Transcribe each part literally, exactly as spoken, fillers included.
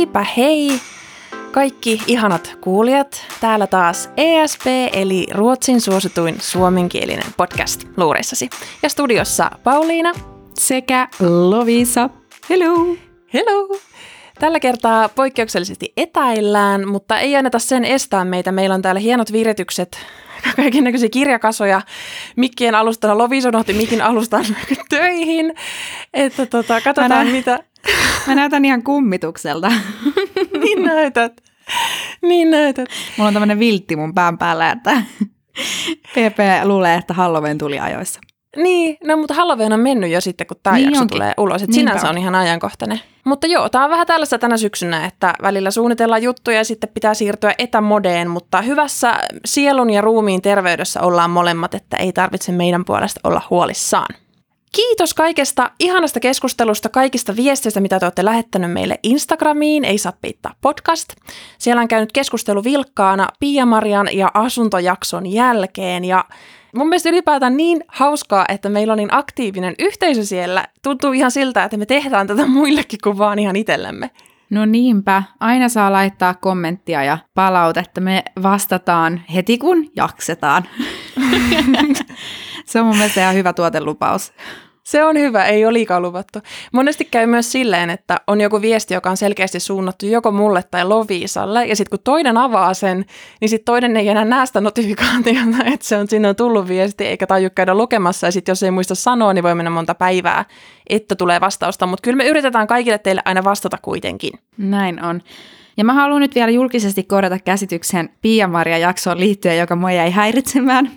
Heipä hei! Kaikki ihanat kuulijat, täällä taas E S P eli Ruotsin suosituin suomenkielinen podcast luureissasi. Ja studiossa Pauliina sekä Loviisa. Hello! Hello! Tällä kertaa poikkeuksellisesti etäillään, mutta ei anneta sen estää meitä. Meillä on täällä hienot viritykset, kaiken näköisiä kirjakasoja. Mikkien alustana Loviisa unohti mikin alustan töihin. Että tota, katsotaan mä nä- mitä... Mä näytän ihan kummitukselta. Niin näytät. Niin näytät. Mulla on tämmöinen viltti mun pään päällä, että P P luulee, että Halloween tuli ajoissa. Niin, no mutta Halloween on mennyt jo sitten, kun tämä niin jakso onkin. Tulee ulos. Että sinänsä on ihan ajankohtainen. Mutta joo, tämä on vähän tällaista tänä syksynä, että välillä suunnitellaan juttuja ja sitten pitää siirtyä etämodeen, mutta hyvässä sielun ja ruumiin terveydessä ollaan molemmat, että ei tarvitse meidän puolesta olla huolissaan. Kiitos kaikesta ihanasta keskustelusta, kaikista viesteistä, mitä te olette lähettänyt meille Instagramiin, ei saa piittaa podcast. Siellä on käynyt keskustelu vilkkaana Pia-Marian ja asuntojakson jälkeen ja mun mielestä ylipäätään niin hauskaa, että meillä on niin aktiivinen yhteisö siellä. Tuntuu ihan siltä, että me tehdään tätä muillekin kuin vaan ihan itsellemme. No niinpä, aina saa laittaa kommenttia ja palautetta. Me vastataan heti, kun jaksetaan. Se on mun mielestä ihan hyvä tuotelupaus. Se on hyvä, ei ole liikaa luvattu. Monesti käy myös silleen, että on joku viesti, joka on selkeästi suunnattu joko mulle tai Loviisalle, ja sitten kun toinen avaa sen, niin sitten toinen ei enää näe sitä notifikaatiota, että se on, sinne on tullut viesti, eikä tajua käydä lukemassa, ja sitten jos ei muista sanoa, niin voi mennä monta päivää, että tulee vastausta, mutta kyllä me yritetään kaikille teille aina vastata kuitenkin. Näin on. Ja mä haluan nyt vielä julkisesti korjata käsityksen Pia-Maria jaksoon liittyen, joka mua jäi häiritsemään.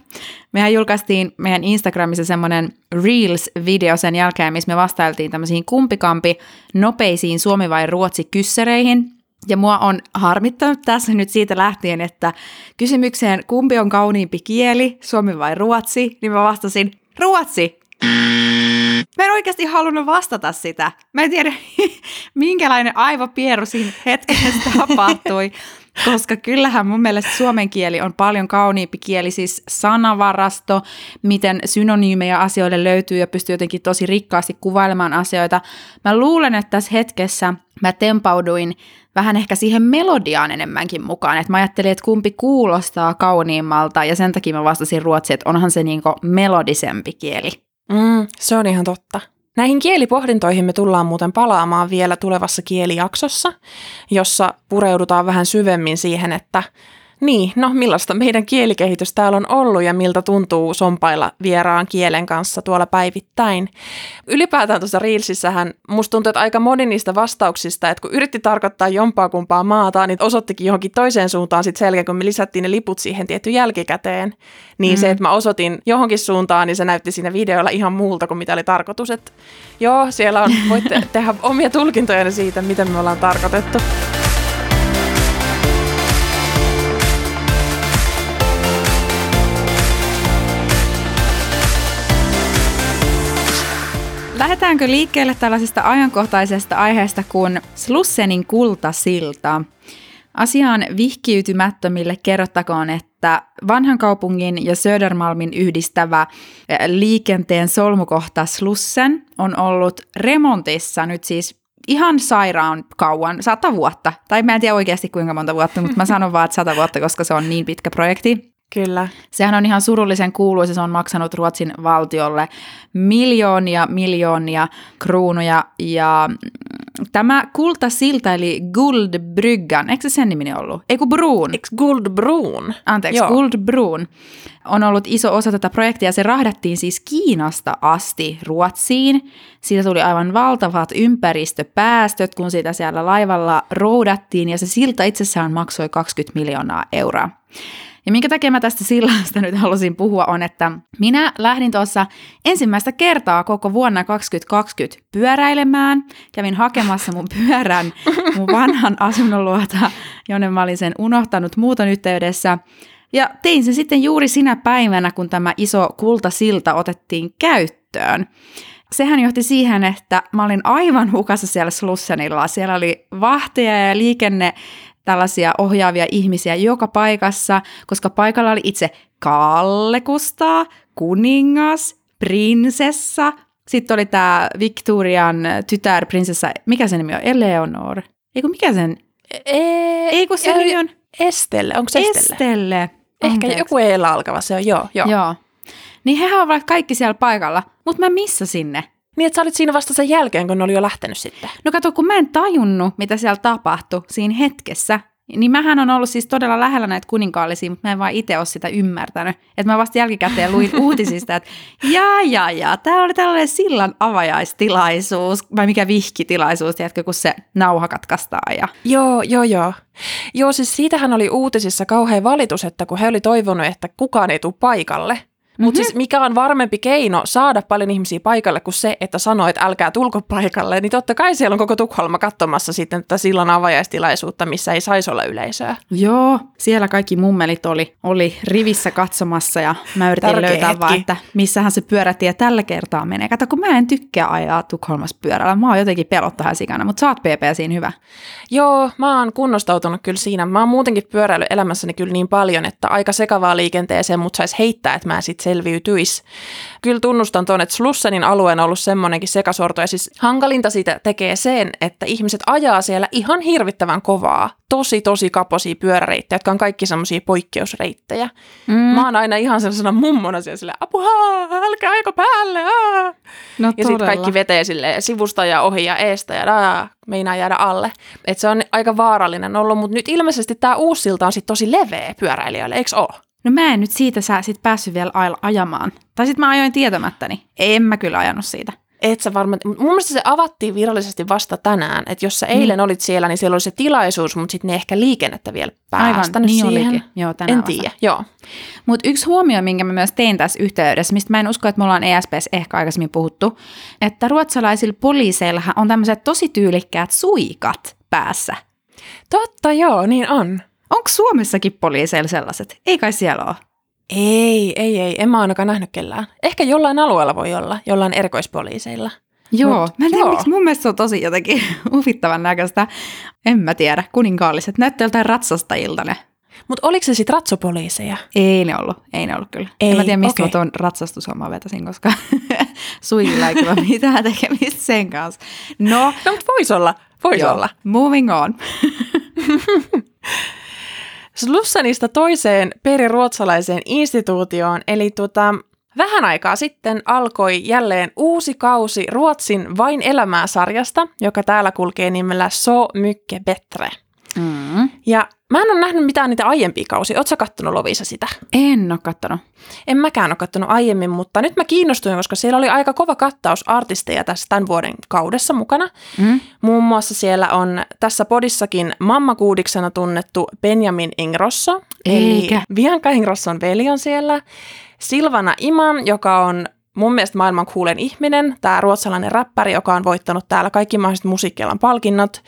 Mehän julkaistiin meidän Instagramissa semmoinen Reels-video sen jälkeen, missä me vastailtiin tämmöisiin kumpikampi nopeisiin suomi- vai ruotsi-kyssäreihin. Ja mua on harmittanut tässä nyt siitä lähtien, että kysymykseen kumpi on kauniimpi kieli, suomi vai ruotsi, niin mä vastasin ruotsi. Mä en oikeasti halunnut vastata sitä. Mä en tiedä, minkälainen aivopieru siinä hetkessä tapahtui, koska kyllähän mun mielestä suomen kieli on paljon kauniimpi kieli, siis sanavarasto, miten synonyymeja asioille löytyy ja pystyy jotenkin tosi rikkaasti kuvailemaan asioita. Mä luulen, että tässä hetkessä mä tempauduin vähän ehkä siihen melodiaan enemmänkin mukaan, että mä ajattelin, että kumpi kuulostaa kauniimmalta ja sen takia mä vastasin ruotsi, että onhan se niinku melodisempi kieli. Mm, se on ihan totta. Näihin kielipohdintoihin me tullaan muuten palaamaan vielä tulevassa kielijaksossa, jossa pureudutaan vähän syvemmin siihen, että niin, no millaista meidän kielikehitys täällä on ollut ja miltä tuntuu sompailla vieraan kielen kanssa tuolla päivittäin. Ylipäätään tuossa Reelsissähän musta tuntuu, että aika moni niistä vastauksista, että kun yritti tarkoittaa jompaa kumpaa maata, niin osoittikin johonkin toiseen suuntaan sitten selkeä, kun me lisättiin ne liput siihen tietty jälkikäteen. Niin mm. se, että mä osoitin johonkin suuntaan, niin se näytti siinä videolla ihan muulta kuin mitä oli tarkoitus. Että joo, siellä on, voitte tehdä omia tulkintoja siitä, mitä me ollaan tarkoitettu. Lähdetäänkö liikkeelle tällaisesta ajankohtaisesta aiheesta kuin Slussenin kultasilta? Asiaan vihkiytymättömille kerrottakoon, että vanhan kaupungin ja Södermalmin yhdistävä liikenteen solmukohta Slussen on ollut remontissa nyt siis ihan sairaan kauan, sata vuotta. Tai mä en tiedä oikeasti kuinka monta vuotta, mutta mä sanon vaan, että sata vuotta, koska se on niin pitkä projekti. Kyllä. Sehän on ihan surullisen kuuluisa, se on maksanut Ruotsin valtiolle miljoonia, miljoonia kruunuja ja tämä kultasilta eli Guld Bryggan, eikö se sen niminen ollut? Eiku Bruun. Eikö Guld Bruun? Anteeksi, joo. Guld Bruun on ollut iso osa tätä projektia. Se rahdattiin siis Kiinasta asti Ruotsiin. Siitä tuli aivan valtavat ympäristöpäästöt, kun sitä siellä laivalla roudattiin ja se silta itsessään maksoi kaksikymmentä miljoonaa euroa. Ja minkä takia mä tästä sillasta nyt halusin puhua on, että minä lähdin tuossa ensimmäistä kertaa koko vuonna kaksituhattakaksikymmentä pyöräilemään. Kävin hakemassa mun pyörän mun vanhan asunnon luota, jonne mä olin sen unohtanut muuton yhteydessä. Ja tein sen sitten juuri sinä päivänä, kun tämä iso kultasilta otettiin käyttöön. Sehän johti siihen, että mä olin aivan hukassa siellä Slussenilla. Siellä oli vahtia ja liikenne... tällaisia ohjaavia ihmisiä joka paikassa, koska paikalla oli itse Kalle Kustaa, kuningas, prinsessa. Sitten oli tämä Victorian tytär, prinsessa, mikä se nimi on? Eleonor. Eiku mikä sen? Ei, Eiku se ei, on? Estelle, onko se Estelle? Estelle. Ehkä Anteeksi. Joku ei alkava, se on joo. joo. joo. Niin hehän ovat kaikki siellä paikalla, mutta mä missä sinne? Niin, että sä olit siinä vasta sen jälkeen, kun ne oli jo lähtenyt sitten. No kato, kun mä en tajunnut, mitä siellä tapahtui siinä hetkessä, niin mähän on ollut siis todella lähellä näitä kuninkaallisia, mutta mä en vaan itse ole sitä ymmärtänyt. Että mä vasta jälkikäteen luin uutisista, että jaa, jaa, jaa, tää oli tällainen sillan avajaistilaisuus, vai mikä vihkitilaisuus, tiedätkö, kun se nauha katkaistaan. Ja... Joo, joo, joo. Joo, siis siitähän oli uutisissa kauhean valitus, että kun he oli toivonut, että kukaan ei tule paikalle. Mutta mm-hmm. siis mikä on varmempi keino saada paljon ihmisiä paikalle kuin se, että sanoo, että älkää tulko paikalle, niin totta kai siellä on koko Tukholma katsomassa sitten tätä sillan avajaistilaisuutta, missä ei saisi olla yleisöä. Joo, siellä kaikki mummelit oli, oli rivissä katsomassa ja mä yritin Tärkeä löytää hetki. Vaan, että missähän se pyörätie tällä kertaa menee. Kato, kun mä en tykkää ajaa Tukholmassa pyörällä, mä oon jotenkin pelottahan sikana, mutta sä oot P P siinä hyvä. Joo, mä oon kunnostautunut kyllä siinä. Mä oon muutenkin pyöräillyt elämässäni kyllä niin paljon, että aika sekavaa liikenteeseen mut sais heittää, että mä sit selviytyisi. Kyllä tunnustan tuon, että Slussenin alueen on ollut semmoinenkin sekasorto, ja siis hankalinta siitä tekee sen, että ihmiset ajaa siellä ihan hirvittävän kovaa, tosi tosi kaposia pyöräreittejä, jotka on kaikki semmoisia poikkeusreittejä. Mm. Mä oon aina ihan sellaisena mummona siellä silleen, apuhaa, älkää aiko päälle, aah. No, ja sitten kaikki vetee silleen sivusta ja ohi ja eestä ja aah, meinaa jäädä alle. Että se on aika vaarallinen ollut, mutta nyt ilmeisesti tämä uusi silta on sitten tosi leveä pyöräilijöille, eikö ole? No mä en nyt siitä sä sit päässyt vielä ajamaan. Tai sit mä ajoin tietämättäni. En mä kyllä ajanut siitä. Et sä varmaan. Mun mielestä se avattiin virallisesti vasta tänään. Että jos sä eilen mm. olit siellä, niin siellä oli se tilaisuus, mutta sitten ne ehkä liikennettä vielä päästänyt siihen. Aivan, niin olikin. Joo, tänään en tiedä, joo. Mutta yksi huomio, minkä mä myös tein tässä yhteydessä, mistä mä en usko, että me ollaan E S P:ssä ehkä aikaisemmin puhuttu, että ruotsalaisilla poliiseillahan on tämmöiset tosi tyylikkäät suikat päässä. Totta, joo, niin on. Onko Suomessakin poliiseilla sellaiset? Ei kai siellä ole. Ei, ei, ei. En mä ainakaan nähnyt kellään. Ehkä jollain alueella voi olla, jollain erikoispoliiseilla. Joo. Mut, mä en tiedä, joo. miksi mun mielestä se on tosi jotenkin uvittavan näköistä. En mä tiedä. Kuninkaalliset. Näyttää jotain ratsastajilta ne. Mutta oliko se sitten ratsopoliiseja? Ei ne ollut. Ei ne ollut kyllä. Ei, en mä tiedä, mistä okay. mä tuon ratsastushommaa vetäisin, koska suilla ei kyllä mitään tekemistä sen kanssa. No, no mutta vois olla. Vois joo. olla. Moving on. Slussenista toiseen periruotsalaiseen instituutioon, eli tota, vähän aikaa sitten alkoi jälleen uusi kausi Ruotsin Vain elämää -sarjasta, joka täällä kulkee nimellä Så mycket bättre. Mm. Ja mä en ole nähnyt mitään niitä aiempia kausia. Ootko sä kattonut, Loviisa, sitä? En ole kattonut. En mäkään ole kattonut aiemmin, mutta nyt mä kiinnostuin, koska siellä oli aika kova kattaus artisteja tässä tämän vuoden kaudessa mukana. Mm. Muun muassa siellä on tässä podissakin mammakuudiksena tunnettu Benjamin Ingrosso. Eikä. Eli Bianca Ingrosson veli on siellä. Silvana Iman, joka on mun mielestä maailman kuulen ihminen, tämä ruotsalainen räppäri, joka on voittanut täällä kaikki mahdolliset musiikkialan palkinnot.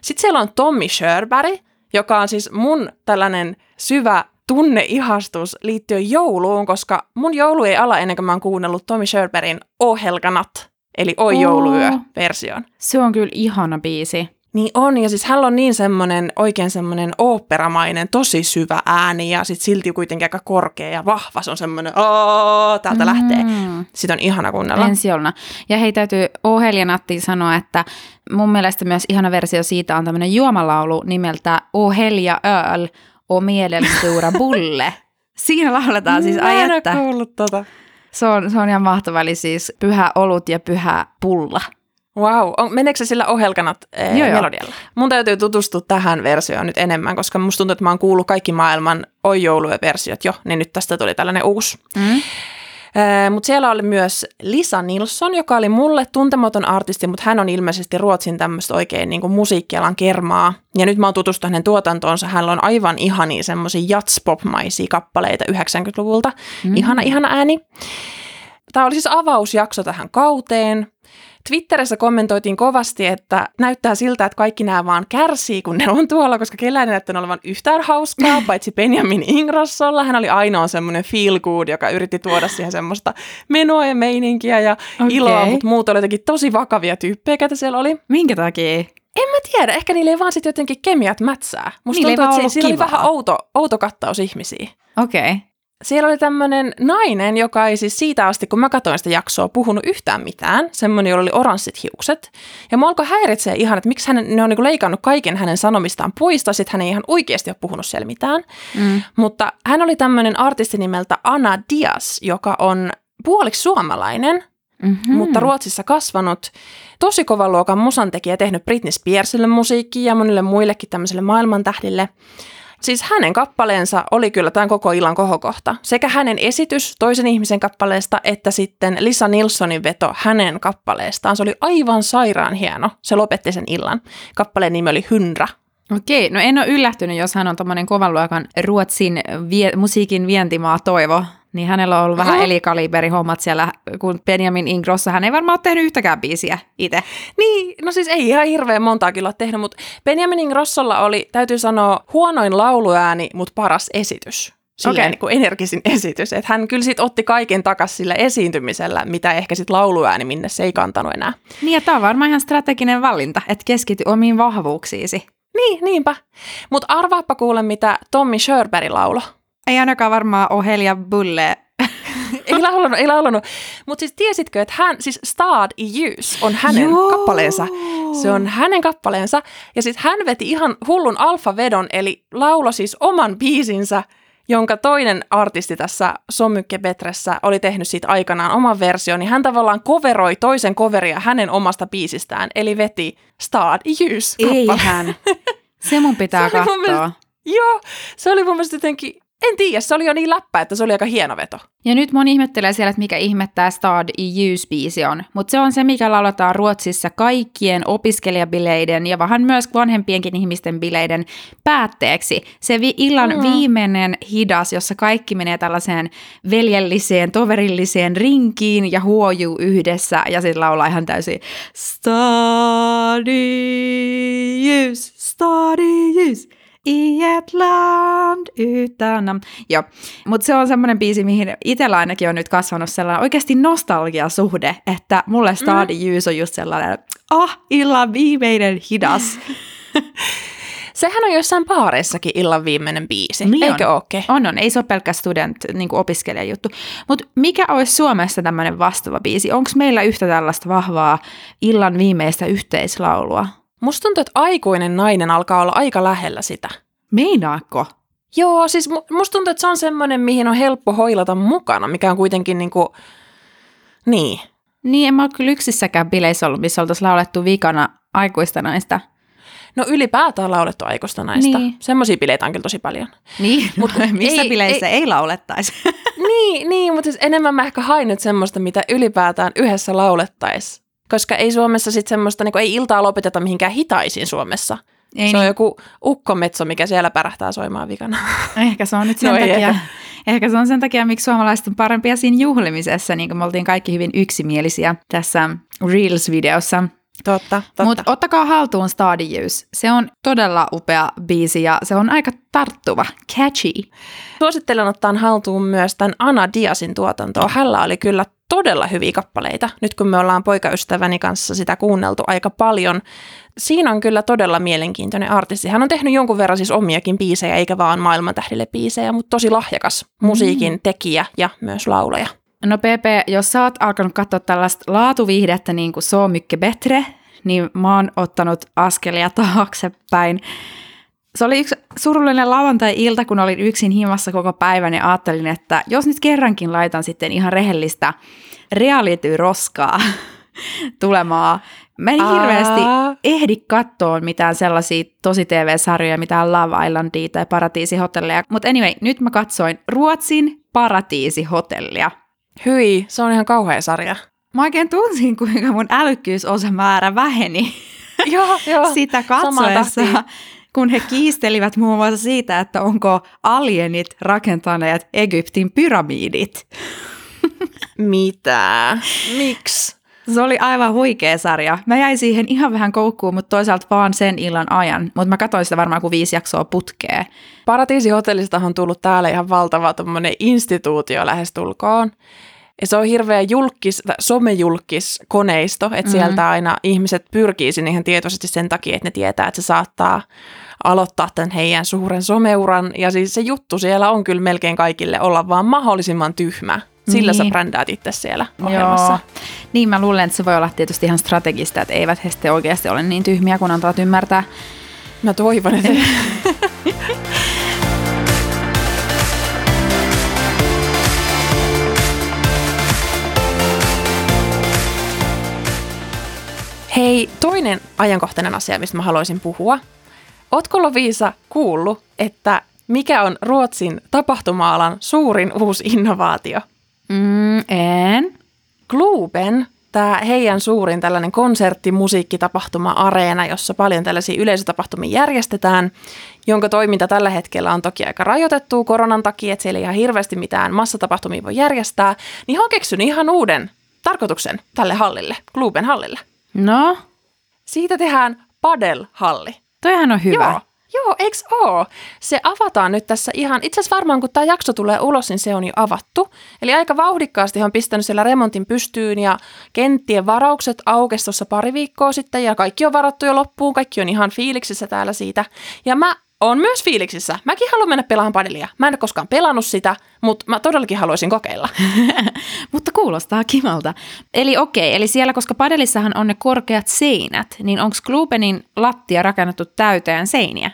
Sitten siellä on Tommy Schörberg, joka on siis mun tällainen syvä tunneihastus liittyen jouluun, koska mun joulu ei ala ennen kuin mä oon kuunnellut Tommy Schörbergin O helganat, eli Oi jouluyö-version. Se on kyllä ihana biisi. Niin on, ja siis hän on niin semmoinen, oikein semmoinen oopperamainen, tosi syvä ääni, ja sitten silti kuitenkin aika korkea ja vahva, se on semmoinen, ooo, täältä mm. lähtee. Sitten on ihana kuunnella. Ensi jouluna. Ja hei, täytyy Ohelia Nattiin sanoa, että mun mielestä myös ihana versio siitä on tämmöinen juomalaulu nimeltä Ohelia Öl, o mielensuura bulle. Siinä lauletaan siis ajetta. Mä en ole kuullut tota. Se on, se on ihan mahtava, eli siis pyhä olut ja pyhä pulla. Vau, wow. Meneekö se sillä ohelkanat eh, melodialla? Mun täytyy tutustua tähän versioon nyt enemmän, koska musta tuntuu, että mä oon kuullut kaikki maailman Oi jouluversiot jo, niin nyt tästä tuli tällainen uusi. Mm. Eh, mutta siellä oli myös Lisa Nilsson, joka oli mulle tuntematon artisti, mutta hän on ilmeisesti Ruotsin tämmöistä oikein niin kuin musiikkialan kermaa. Ja nyt mä oon tutustunut hänen tuotantoonsa, hänellä on aivan ihania semmoisia jatspopmaisia kappaleita yhdeksänkymmentäluvulta. Mm. Ihana, ihana ääni. Tämä oli siis avausjakso tähän kauteen. Twitterissä kommentoitiin kovasti, että näyttää siltä, että kaikki nämä vaan kärsii, kun ne on tuolla, koska kellään ei näyttänyt olevan yhtään hauskaa, paitsi Benjamin Ingrossolla. Hän oli ainoa semmoinen feel good, joka yritti tuoda siihen semmoista menoa ja meininkiä ja okay. iloa, mutta muuta oli jotenkin tosi vakavia tyyppejä, ketä siellä oli. Minkä takia? En mä tiedä, ehkä niillä ei vaan sitten jotenkin kemiat mätsää. Musta niillä tuntuu, että siellä oli vähän outo, outo kattaus ihmisiä. Okei. Okay. siellä oli tämmöinen nainen, joka ei siis siitä asti, kun mä katsoin sitä jaksoa, puhunut yhtään mitään. Semmoinen, jolla oli oranssit hiukset. Ja mua alkoi häiritsee ihan, että miksi hän, ne on niin kuin leikannut kaiken hänen sanomistaan pois, tai sitten hän ei ihan oikeasti ole puhunut siellä mitään. Mm. Mutta hän oli tämmöinen artisti nimeltä Anna Dias, joka on puoliksi suomalainen, mm-hmm. mutta Ruotsissa kasvanut. Tosi kovan luokan musantekijä, tehnyt Britney Spearsille musiikkia ja monille muillekin tämmöiselle maailmantähdille. Siis hänen kappaleensa oli kyllä tämän koko illan kohokohta. Sekä hänen esitys toisen ihmisen kappaleesta, että sitten Lisa Nilssonin veto hänen kappaleestaan. Se oli aivan sairaan hieno. Se lopetti sen illan. Kappaleen nimi oli Hündra. Okei, no en ole yllättynyt, jos hän on tommoinen kovan luokan Ruotsin vie- musiikin vientimaa toivo. Niin hänellä on ollut vähän elikaliberi-hommat siellä, kun Benjamin Ingrosso, hän ei varmaan ole tehnyt yhtäkään biisiä itse. Niin, no siis ei ihan hirveän montaa kyllä ole tehnyt, mutta Benjamin Ingrossolla oli, täytyy sanoa, huonoin lauluääni, mutta paras esitys. Silleen okay. Niin kuin energisin esitys. Että hän kyllä sit otti kaiken takaisin sillä esiintymisellä, mitä ehkä sit lauluääni minne se ei kantanut enää. Niin ja tämä on varmaan ihan strateginen valinta, että keskity omiin vahvuuksiisi. Niin, niinpä. Mutta arvaappa kuule, mitä Tommy Schörberg lauloi. Ei ainakaan varmaan Ohelia Bulle. ei laulanut, ei laulanut. Mutta siis tiesitkö, että hän, siis Stad i ljus on hänen Joo. kappaleensa. Se on hänen kappaleensa. Ja sitten hän veti ihan hullun alfavedon, eli lauloi siis oman biisinsä, jonka toinen artisti tässä Så mycket bätteressä oli tehnyt siitä aikanaan oman version. Niin hän tavallaan coveroi toisen coveria hänen omasta biisistään, eli veti Stad i ljus -kappaleen. Eihän. Se mun pitää se katsoa. Mielestä, joo, se oli mun mielestä jotenkin... En tiedä, se oli jo niin läppä, että se oli aika hieno veto. Ja nyt moni ihmettelee siellä, että mikä ihmettää Stad i ljus-biisi on. Mutta se on se, mikä lauletaan Ruotsissa kaikkien opiskelijabileiden ja vähän myös vanhempienkin ihmisten bileiden päätteeksi. Se vi- illan mm. viimeinen hidas, jossa kaikki menee tällaiseen veljelliseen, toverilliseen rinkiin ja huojuu yhdessä. Ja sitten laulaa ihan täysin Stad i ljus, Stad i ljus. I ett land utan... Joo, mutta se on semmoinen biisi, mihin itsellä ainakin on nyt kasvanut sellainen oikeasti nostalgiasuhde, että mulle Stad i ljus on just sellainen, ah, illan viimeinen hidas. Sehän on jossain baareissakin illan viimeinen biisi, niin eikö ookin? On, on, ei se ole pelkkä student, niin kuin opiskelijajuttu. Mutta mikä olisi Suomessa tämmöinen vastaava biisi? Onko meillä yhtä tällaista vahvaa illan viimeistä yhteislaulua? Musta tuntuu, että aikuinen nainen alkaa olla aika lähellä sitä. Meinaako? Joo, siis musta tuntuu, että se on semmoinen, mihin on helppo hoilata mukana, mikä on kuitenkin niinku... Niin. Niin, en mä ole kyllä yksissäkään bileissä ollut, missä oltaisiin laulettu vikana aikuista naista. No ylipäätään laulettu aikuista naista. Niin. Semmoisia bileitä on kyllä tosi paljon. Niin, mut no, missä ei, bileissä ei, ei laulettaisi? niin, niin, mutta siis enemmän mä ehkä hain nyt semmoista, mitä ylipäätään yhdessä laulettaisiin. Koska ei Suomessa sitten semmoista, niin ei iltaa lopeteta mihinkään hitaisiin Suomessa. Ei se niin. On joku ukkometso, mikä siellä pärähtää soimaan vikana. Ehkä se on nyt sen no takia, ehkä. ehkä se on sen takia, miksi suomalaiset on parempia siinä juhlimisessa, niin kuin me oltiin kaikki hyvin yksimielisiä tässä Reels-videossa. Totta, totta. Mutta ottakaa haltuun Stad i ljus. Se on todella upea biisi ja se on aika tarttuva, catchy. Suosittelen ottaa haltuun myös tämän Anna Diasin tuotantoa. Hänellä oli kyllä todella hyviä kappaleita, nyt kun me ollaan poikaystäväni kanssa sitä kuunneltu aika paljon. Siinä on kyllä todella mielenkiintoinen artisti. Hän on tehnyt jonkun verran siis omiakin biisejä, eikä vaan maailmantähdille biisejä, mutta tosi lahjakas musiikin tekijä ja myös laulaja. No Pepe, jos sä oot alkanut katsoa tällaista laatuviihdettä niin kuin Så mycket bättre, niin mä oon ottanut askelia taaksepäin. Se oli yksi surullinen lauantai-ilta, kun olin yksin himassa koko päivän ja ajattelin, että jos nyt kerrankin laitan sitten ihan rehellistä reality-roskaa tulemaan. Mä en hirveästi ehdi katsoa mitään sellaisia tosi T V-sarjoja, mitään Love Islandia tai Paratiisihotelleja. Mutta anyway, nyt mä katsoin Ruotsin Paratiisihotellia. Hyi, se on ihan kauhea sarja. Mä oikein tunsin, kuinka mun älykkyysosamäärä väheni joo, joo. sitä katsoessa. Kun he kiistelivät muun muassa siitä, että onko alienit rakentaneet Egyptin pyramiidit. Mitä? Miksi? Se oli aivan huikea sarja. Mä jäin siihen ihan vähän koukkuun, mutta toisaalta vaan sen illan ajan. Mutta mä katsoin sitä varmaan kuin viisi jaksoa putkeen. Paratiisihotellistahan on tullut täällä ihan valtava tommoinen instituutio lähestulkoon. Ja se on hirveä julkis, somejulkis koneisto, että mm-hmm. sieltä aina ihmiset pyrkii sinne ihan tietoisesti sen takia, että ne tietää, että se saattaa aloittaa tämän heidän suuren someuran. Ja siis se juttu siellä on kyllä melkein kaikille olla vaan mahdollisimman tyhmä. Sillä niin. Sä brändäät itse siellä ohjelmassa. Joo. Niin mä luulen, että se voi olla tietysti ihan strategista, että eivät he sitten oikeasti ole niin tyhmiä, kun antavat ymmärtää. Mä toivon, että... Hei, toinen ajankohtainen asia, mistä mä haluaisin puhua. Ootko Loviisa kuullut, että mikä on Ruotsin tapahtuma-alan suurin uusi innovaatio? Mm, en. Globen, tämä heidän suurin tällainen konsertti, musiikki, tapahtuma-areena, jossa paljon tällaisia yleisötapahtumia järjestetään, jonka toiminta tällä hetkellä on toki aika rajoitettua koronan takia, että siellä ei ihan hirveästi mitään massatapahtumia voi järjestää, niin he on keksinyt ihan uuden tarkoituksen tälle hallille, Globen hallille. No? Siitä tehdään padel-halli. Toihan on hyvä. Joo, joo eiks oo? Se avataan nyt tässä ihan, itse asiassa varmaan kun tämä jakso tulee ulos, niin se on jo avattu. Eli aika vauhdikkaasti on pistänyt siellä remontin pystyyn ja kenttien varaukset aukesi tuossa pari viikkoa sitten ja kaikki on varattu jo loppuun, kaikki on ihan fiiliksissä täällä siitä. Ja mä oon myös fiiliksissä. Mäkin haluan mennä pelaamaan padelia. Mä en ole koskaan pelannut sitä, mutta mä todellakin haluaisin kokeilla. Mutta kuulostaa kivalta. Eli okei, eli siellä, koska padelissahan on ne korkeat seinät, niin onko Globenin lattia rakennettu täyteen seiniä?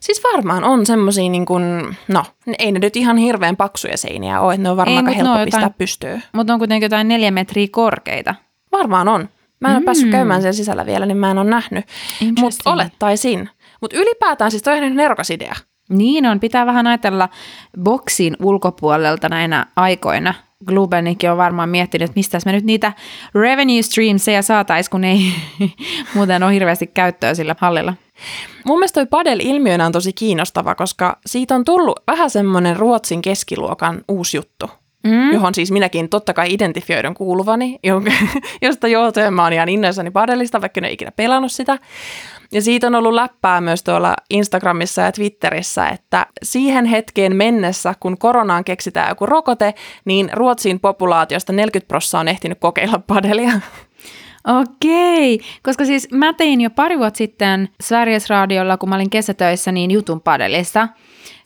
Siis varmaan on semmosia niin kuin, no, ei ne nyt ihan hirveän paksuja seiniä ole, että ne on varmaan aika helppo pistää jotain, pystyyn. Mutta on kuitenkin jotain neljä metriä korkeita. Varmaan on. Mä en ole mm. päässyt käymään sen sisällä vielä, niin mä en ole nähnyt. Mutta olettaisin. Mutta ylipäätään siis toihan on nerokas idea. Niin on, pitää vähän ajatella boksin ulkopuolelta näinä aikoina. Globenikin on varmaan miettinyt, että mistä me nyt niitä revenue streamseja saataisiin, kun ei muuten ole hirveästi käyttöä sillä hallilla. Mun mielestä toi padel ilmiönä on tosi kiinnostava, koska siitä on tullut vähän semmoinen Ruotsin keskiluokan uusi juttu. Mm. Johon siis minäkin totta kai identifioidun kuuluvani, josta johtuen mä oon ihan innoissani padelista, vaikka en ole ikinä pelannut sitä. Ja siitä on ollut läppää myös tuolla Instagramissa ja Twitterissä, että siihen hetkeen mennessä, kun koronaan keksitään joku rokote, niin Ruotsin populaatiosta neljäkymmentä prosenttia on ehtinyt kokeilla padelia. Okei, koska siis mä tein jo pari vuotta sitten Sveriges Radiolla, kun mä olin kesätöissä, niin jutun padelista.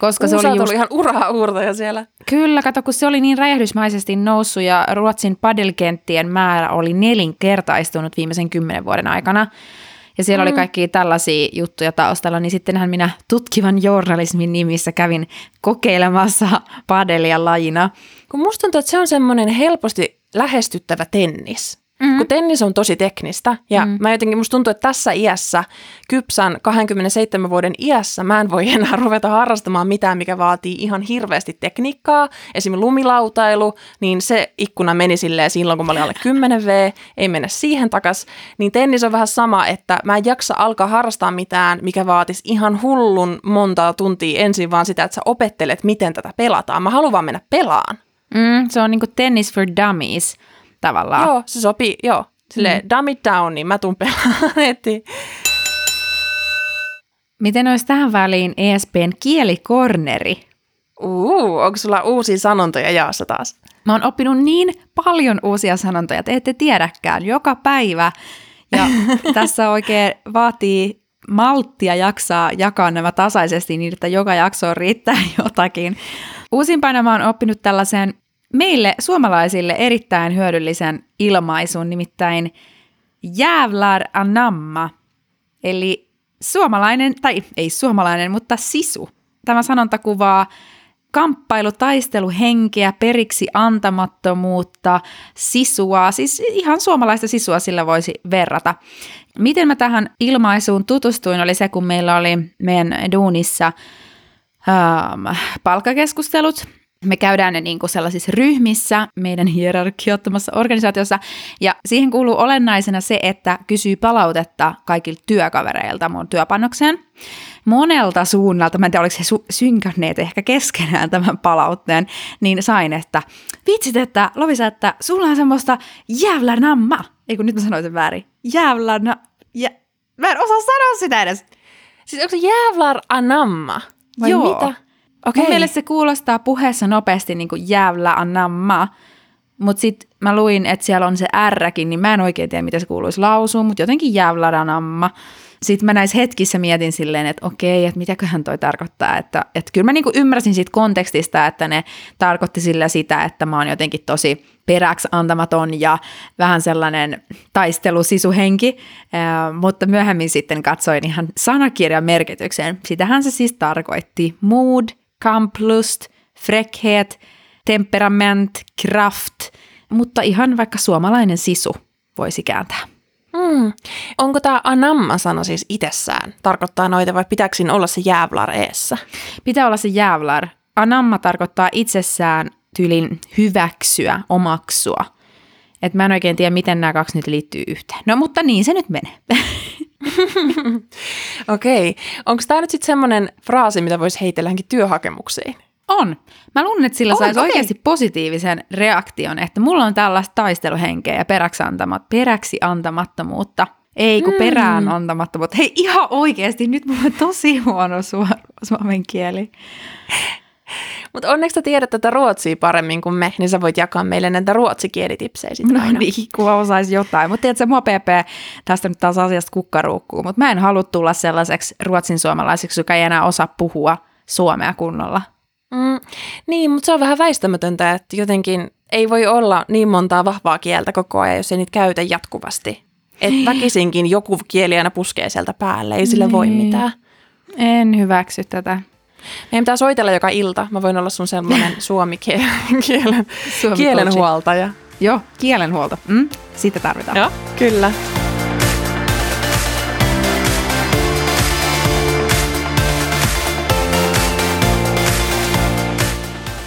Koska se oli just... tullut ihan uraa uurtaja siellä. Kyllä, kato, kun se oli niin räjähdysmaisesti noussut ja Ruotsin padelkenttien määrä oli nelinkertaistunut viimeisen kymmenen vuoden aikana. Ja siellä mm. oli kaikki tällaisia juttuja taustalla, niin sittenhän minä tutkivan journalismin nimissä kävin kokeilemassa padelia lajina. Kun musta tuntuu, että se on semmoinen helposti lähestyttävä tennis. Mm-hmm. Kun tennis on tosi teknistä ja mm-hmm. mä jotenkin, musta tuntuu, että tässä iässä, kypsän kaksikymmentäseitsemän vuoden iässä, mä en voi enää ruveta harrastamaan mitään, mikä vaatii ihan hirveästi tekniikkaa. Esimerkiksi lumilautailu, niin se ikkuna meni silleen silloin, kun mä olin alle kymmenen vuotta, ei mennä siihen takas. Niin tennis on vähän sama, että mä en jaksa alkaa harrastaa mitään, mikä vaatisi ihan hullun montaa tuntia ensin, vaan sitä, että sä opettelet, miten tätä pelataan. Mä haluan vaan mennä pelaan. Mm, se on niinku tennis for dummies. Tavallaan. Joo, se sopii, joo. Silleen, mm. dumb it down, niin mä tuun pelaan heti. Miten olisi tähän väliin E S P:n kielikorneri? Uuu, onko sulla uusia sanontoja jaossa taas? Mä oon oppinut niin paljon uusia sanontoja, te ette tiedäkään, joka päivä. Ja tässä oikein vaatii malttia jaksaa jakaa nämä tasaisesti niin, että joka jaksoon riittää jotakin. Uusimpana mä oon oppinut tällaisen... meille suomalaisille erittäin hyödyllisen ilmaisun, nimittäin jävlar anamma, eli suomalainen, tai ei suomalainen, mutta sisu. Tämä sanonta kuvaa kamppailu, taistelu, henkeä, periksi antamattomuutta, sisua, siis ihan suomalaista sisua sillä voisi verrata. Miten mä tähän ilmaisuun tutustuin oli se, kun meillä oli meidän duunissa ähm, palkkakeskustelut. Me käydään ne niin kuin sellaisissa ryhmissä, meidän hierarkiottomassa organisaatiossa, ja siihen kuuluu olennaisena se, että kysyy palautetta kaikilta työkavereilta mun työpanokseen. Monelta suunnalta, mä en tiedä, oliko he su- synkänneet ehkä keskenään tämän palautteen, niin sain, että vitsit, että Loviisa, että sulla on semmoista jävla namma. Ei kun nyt mä sanoin sen väärin. Jävla na... Jä... Mä en osaa sanoa sitä edes. Siis onko se jävlar anamma? Vai joo. Mitä? Okei. Mun mielestä se kuulostaa puheessa nopeasti niin kuin jävla anamma, Mutta sitten mä luin, että siellä on se R:kin, niin mä en oikein tiedä, mitä se kuuluisi lausua, mutta jotenkin jävlaranamma. Sitten mä näissä hetkissä mietin silleen, että okei, että mitäköhän toi tarkoittaa. Että, että kyllä mä niinku ymmärsin siitä kontekstista, että ne tarkoitti sillä sitä, että mä oon jotenkin tosi peräksi antamaton ja vähän sellainen taistelusisuhenki. Äh, mutta myöhemmin sitten katsoin ihan sanakirjan merkityksen. Sitähän se siis tarkoitti. Mood, kamplust, fräckhet, temperament, kraft, mutta ihan vaikka suomalainen sisu voisi kääntää. Mm. Onko tämä anamma-sana siis itsessään? Tarkoittaa noita vai pitääkö siinä olla se jävlar eessä? Pitää olla se jävlar. Anamma tarkoittaa itsessään tyylin hyväksyä, omaksua. Et mä en oikein tiedä, miten nämä kaksi nyt liittyy yhteen. No mutta niin se nyt menee. Okei. Okay. Onko tämä nyt sitten semmoinen fraasi, mitä voisi heitellä johonkin työhakemuksiin? On. Mä luulen, että sillä saisi okay. oikeasti positiivisen reaktion, että mulla on tällaista taisteluhenkeä ja peräksi, antamat, peräksi antamattomuutta. Ei kun mm. perään antamattomuutta. Hei ihan oikeasti, nyt mulla on tosi huono su- suomen kieli. Mutta onneksi sä tiedät tätä ruotsia paremmin kuin me, niin sä voit jakaa meille näitä ruotsikielitipsejä sitten aina. No niin, kun mä osaisin jotain. Mutta tiedätkö, mua P P tästä nyt taas asiasta kukkaruukkuu, mutta mä en halua tulla sellaiseksi ruotsin suomalaiseksi, joka ei enää osaa puhua suomea kunnolla. Mm, niin, mutta se on vähän väistämätöntä, että jotenkin ei voi olla niin montaa vahvaa kieltä koko ajan, jos ei niitä käytä jatkuvasti. Että väkisinkin joku kieli aina puskee sieltä päälle, ei sillä niin. voi mitään. En hyväksy tätä. Meidän pitää soitella joka ilta. Mä voin olla sun sellainen suomi-kielen kielenhuoltaja. Joo, kielenhuolto. Mm, sitä tarvitaan. Joo, kyllä.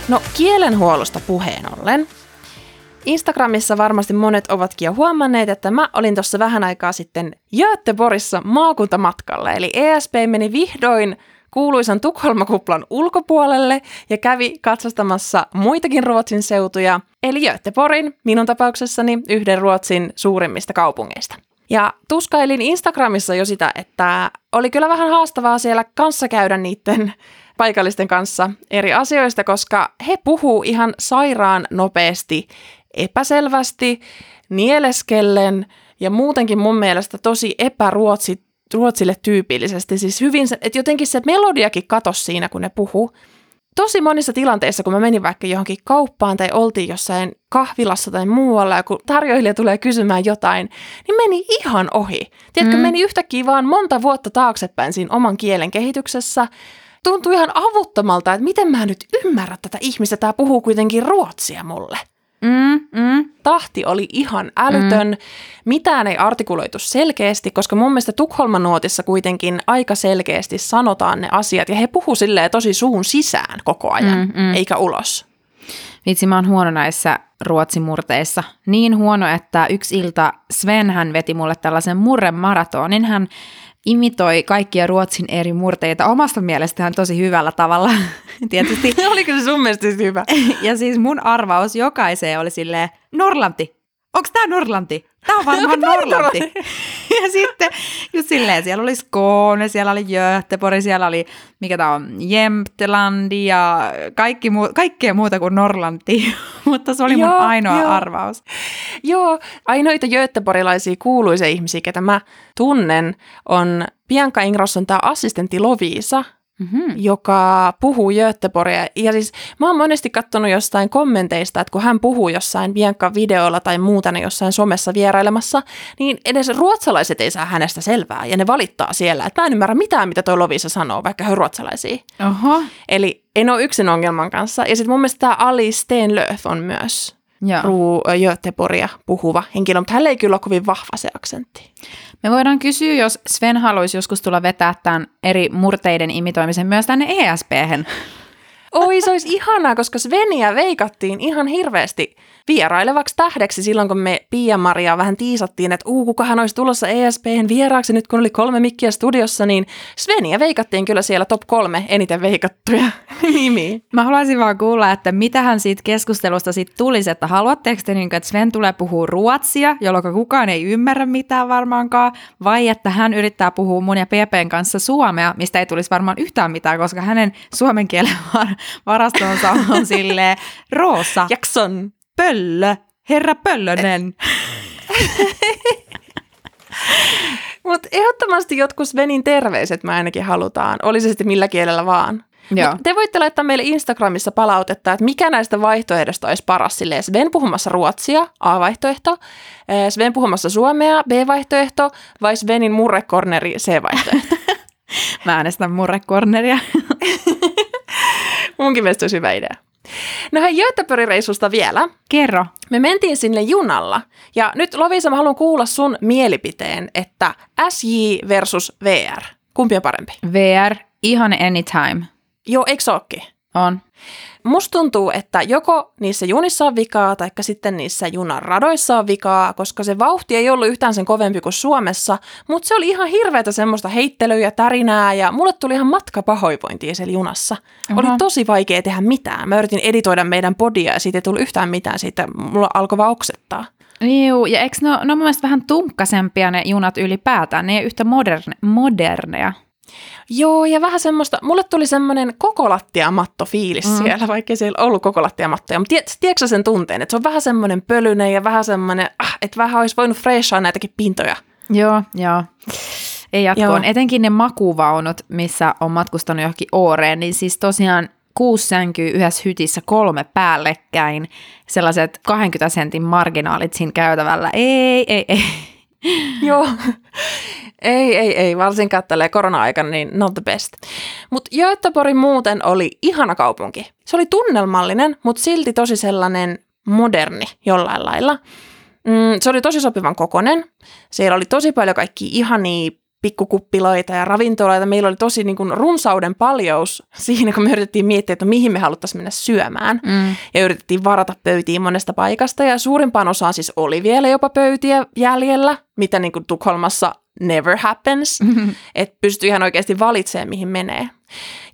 No kielenhuollosta puheen ollen. Instagramissa varmasti monet ovatkin jo huomanneet, että mä olin tuossa vähän aikaa sitten Göteborgissa maakuntamatkalla. Eli E S P meni vihdoin kuuluisan Tukholmakuplan ulkopuolelle ja kävi katsastamassa muitakin Ruotsin seutuja. Eli Göteborgin, minun tapauksessani, yhden Ruotsin suurimmista kaupungeista. Ja tuskailin Instagramissa jo sitä, että oli kyllä vähän haastavaa siellä kanssakäydä niiden paikallisten kanssa eri asioista, koska he puhuu ihan sairaan nopeasti, epäselvästi, nieleskellen ja muutenkin mun mielestä tosi epäruotsille tyypillisesti. Siis hyvin, että jotenkin se melodiakin katosi siinä, kun ne puhuu. Tosi monissa tilanteissa, kun mä menin vaikka johonkin kauppaan tai oltiin jossain kahvilassa tai muualla, ja kun tarjoilija tulee kysymään jotain, niin meni ihan ohi. Tiedätkö, mm. meni yhtäkkiä vaan monta vuotta taaksepäin siinä oman kielen kehityksessä. Tuntui ihan avuttomalta, että miten mä nyt ymmärrän tätä ihmistä, tää puhuu kuitenkin ruotsia mulle. Mm, mm. Tahti oli ihan älytön, mm. mitään ei artikuloitu selkeästi, koska mun mielestä Tukholman nuotissa kuitenkin aika selkeästi sanotaan ne asiat, ja he puhuu silleen tosi suun sisään koko ajan, mm, mm. eikä ulos. Vitsi, mä oon huono näissä ruotsimurteissa. Niin huono, että yksi ilta Sven hän veti mulle tällaisen murremaratonin, hän imitoi kaikkia Ruotsin eri murteita omasta mielestään tosi hyvällä tavalla. Tietysti. Oliko se sun mielestä hyvä? Ja siis mun arvaus jokaiseen oli silleen, Norlanti, onks tää Norlanti? Tää on varmaan Norlanti. Ja sitten just silleen, siellä oli Skåne, siellä oli Göteborg, siellä oli, mikä tää on, Jämtlandi ja kaikki muu, kaikkea muuta kuin Norlanti. Mutta se oli mun joo, ainoa joo. arvaus. Joo, ainoita göteborgilaisia kuuluisia ihmisiä, ketä mä tunnen, on Bianca Ingrosson tää assistentti Loviisa, mm-hmm. joka puhuu göteborgia. Ja siis mä oon monesti katsonut jostain kommenteista, että kun hän puhuu jossain Biancan videolla tai muuten jossain somessa vierailemassa, niin edes ruotsalaiset ei saa hänestä selvää ja ne valittaa siellä, että mä en ymmärrä mitään, mitä toi Loviisa sanoo, vaikka he on ruotsalaisia. Oho. Eli en ole yksin ongelman kanssa. Ja sitten mun mielestä tämä Ali Stenlöf on myös göteborgia puhuva henkilö, mutta hänellä ei kyllä ole kovin vahva se aksentti. Me voidaan kysyä, jos Sven haluaisi joskus tulla vetää tämän eri murteiden imitoimisen myös tänne E S P-hän. Oi, se olisi ihanaa, koska Sveniä veikattiin ihan hirveästi vierailevaksi tähdeksi silloin, kun me Pia-Maria vähän tiisattiin, että uu, kukahan olisi tulossa E S P-hän vieraaksi nyt, kun oli kolme mikkiä studiossa, niin Sveniä veikattiin kyllä siellä top kolme eniten veikattuja nimiä. Mä haluaisin vaan kuulla, että mitähän siitä keskustelusta sitten tulisi, että haluatteko te, niin, että Sven tulee puhua ruotsia, jolloin kukaan ei ymmärrä mitään varmaankaan, vai että hän yrittää puhua mun ja P P:n kanssa suomea, mistä ei tulisi varmaan yhtään mitään, koska hänen suomen kielen var- varastonsa on silleen roosa. Jackson. Pöllö, herra Pöllönen. Mutta ehdottomasti jotkut Svenin terveiset mä ainakin halutaan, oli se sitten millä kielellä vaan. Te voitte laittaa meille Instagramissa palautetta, että mikä näistä vaihtoehdosta olisi paras. Silleen Sven puhumassa ruotsia, A-vaihtoehto, Sven puhumassa suomea, B-vaihtoehto, vai Svenin murrekorneri, C-vaihtoehto. Mä äänestän murrekorneria. Munkin mielestä olisi hyvä idea. No hei, Göteborg-reissusta vielä. Kerro. Me mentiin sinne junalla. Ja nyt Loviisa, mä haluan kuulla sun mielipiteen, että S J versus V R. Kumpi on parempi? V R, ihan anytime. Joo, eikö se ookin? On. Musta tuntuu, että joko niissä junissa on vikaa, taikka sitten niissä junan radoissa on vikaa, koska se vauhti ei ollut yhtään sen kovempi kuin Suomessa, mutta se oli ihan hirveätä semmoista heittelyä ja tärinää, ja mulle tuli ihan matkapahoinvointia siellä junassa. Uh-huh. Oli tosi vaikea tehdä mitään. Mä yritin editoida meidän podia, ja siitä ei tullut yhtään mitään, siitä mulla alkoi vaan oksettaa. Joo, ja eikö ne ole mun mielestä vähän tunkkasempia ne junat ylipäätään? Ne ei ole yhtä moderne- moderneja. Joo, ja vähän semmoista, mulle tuli semmoinen koko lattiamatto fiilis mm. siellä, vaikka siellä ollut koko lattiamattoja, mutta tiedätkö tiet, sä sen tunteen, että se on vähän semmoinen pölyinen ja vähän semmoinen, ah, että vähän olisi voinut freshaa näitäkin pintoja. Joo, joo. Ei jatkoon. Joo. Etenkin ne makuvaunut, missä on matkustanut johonkin Ooreen, niin siis tosiaan kuusi sänkyy yhdessä hytissä kolme päällekkäin, sellaiset kaksikymmentä sentin marginaalit siinä käytävällä, ei, ei, ei. Joo. Ei, ei, ei. Varsinkaan tälleen korona-aikana, niin not the best. Mutta Göteborg muuten oli ihana kaupunki. Se oli tunnelmallinen, mutta silti tosi sellainen moderni jollain lailla. Mm, se oli tosi sopivan kokoinen. Siellä oli tosi paljon kaikkia ihania pikkukuppiloita ja ravintoloita. Meillä oli tosi niin kuin runsauden paljous siinä, kun me yritettiin miettiä, että mihin me haluttaisiin mennä syömään. Mm. Ja yritettiin varata pöytiin monesta paikasta. Ja suurimpaan osaan siis oli vielä jopa pöytiä jäljellä, mitä niin kuin Tukholmassa never happens. Mm-hmm. Että pystyi ihan oikeasti valitsemaan, mihin menee.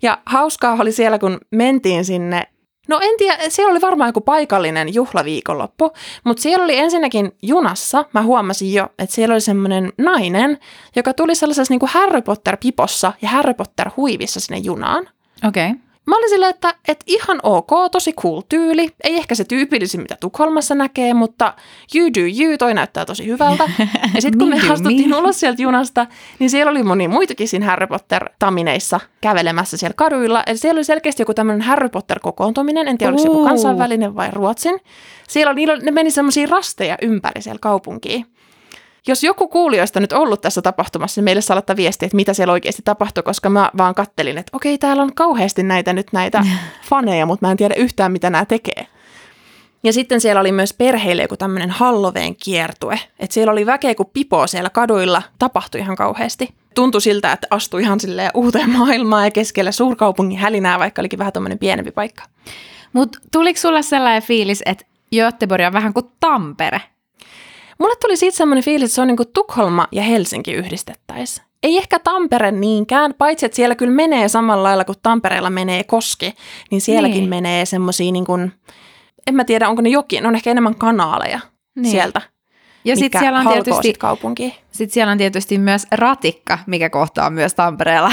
Ja hauskaa oli siellä, kun mentiin sinne. No en tiedä, siellä oli varmaan joku paikallinen juhlaviikonloppu, mutta siellä oli ensinnäkin junassa, mä huomasin jo, että siellä oli semmoinen nainen, joka tuli sellaisessa niin kuin Harry Potter-pipossa ja Harry Potter-huivissa sinne junaan. Okei. Okay. Mä olin silleen, että, että ihan ok, tosi cool tyyli, ei ehkä se tyypillisin, mitä Tukholmassa näkee, mutta you do you, toi näyttää tosi hyvältä. Ja sitten kun me astuttiin ulos sieltä junasta, niin siellä oli monia muitakin siinä Harry Potter-tamineissa kävelemässä siellä kaduilla. Eli siellä oli selkeästi joku tämmöinen Harry Potter-kokoontuminen, en tiedä oliko se joku kansainvälinen vai Ruotsin. Siellä niillä, ne meni semmoisia rasteja ympäri siellä kaupunkiin. Jos joku kuulijoista nyt ollut tässä tapahtumassa, niin meille saa laittaa viestiä, että mitä siellä oikeasti tapahtui, koska mä vaan kattelin, että okei, täällä on kauheasti näitä nyt näitä faneja, mutta mä en tiedä yhtään, mitä nämä tekee. Ja sitten siellä oli myös perheille joku tämmöinen Halloween kiertue, että siellä oli väkeä kuin pipoa siellä kaduilla, tapahtui ihan kauheasti. Tuntui siltä, että astui ihan silleen uuteen maailmaan ja keskellä suurkaupungin hälinää, vaikka olikin vähän tämmöinen pienempi paikka. Mutta tuliko sulla sellainen fiilis, että Göteborg on vähän kuin Tampere? Mulle tuli siitä semmoinen fiilis, että se on niin kuin Tukholma ja Helsinki yhdistettäisiin. Ei ehkä Tampere niinkään, paitsi että siellä kyllä menee samalla lailla kuin Tampereella menee koski, niin sielläkin niin menee semmoisia, niin kuin, en mä tiedä onko ne jokin, on ehkä enemmän kanaaleja niin sieltä, ja mikä sit siellä on halkoo tietysti, sit kaupunkiin. Sitten siellä on tietysti myös ratikka, mikä kohtaa myös Tampereella.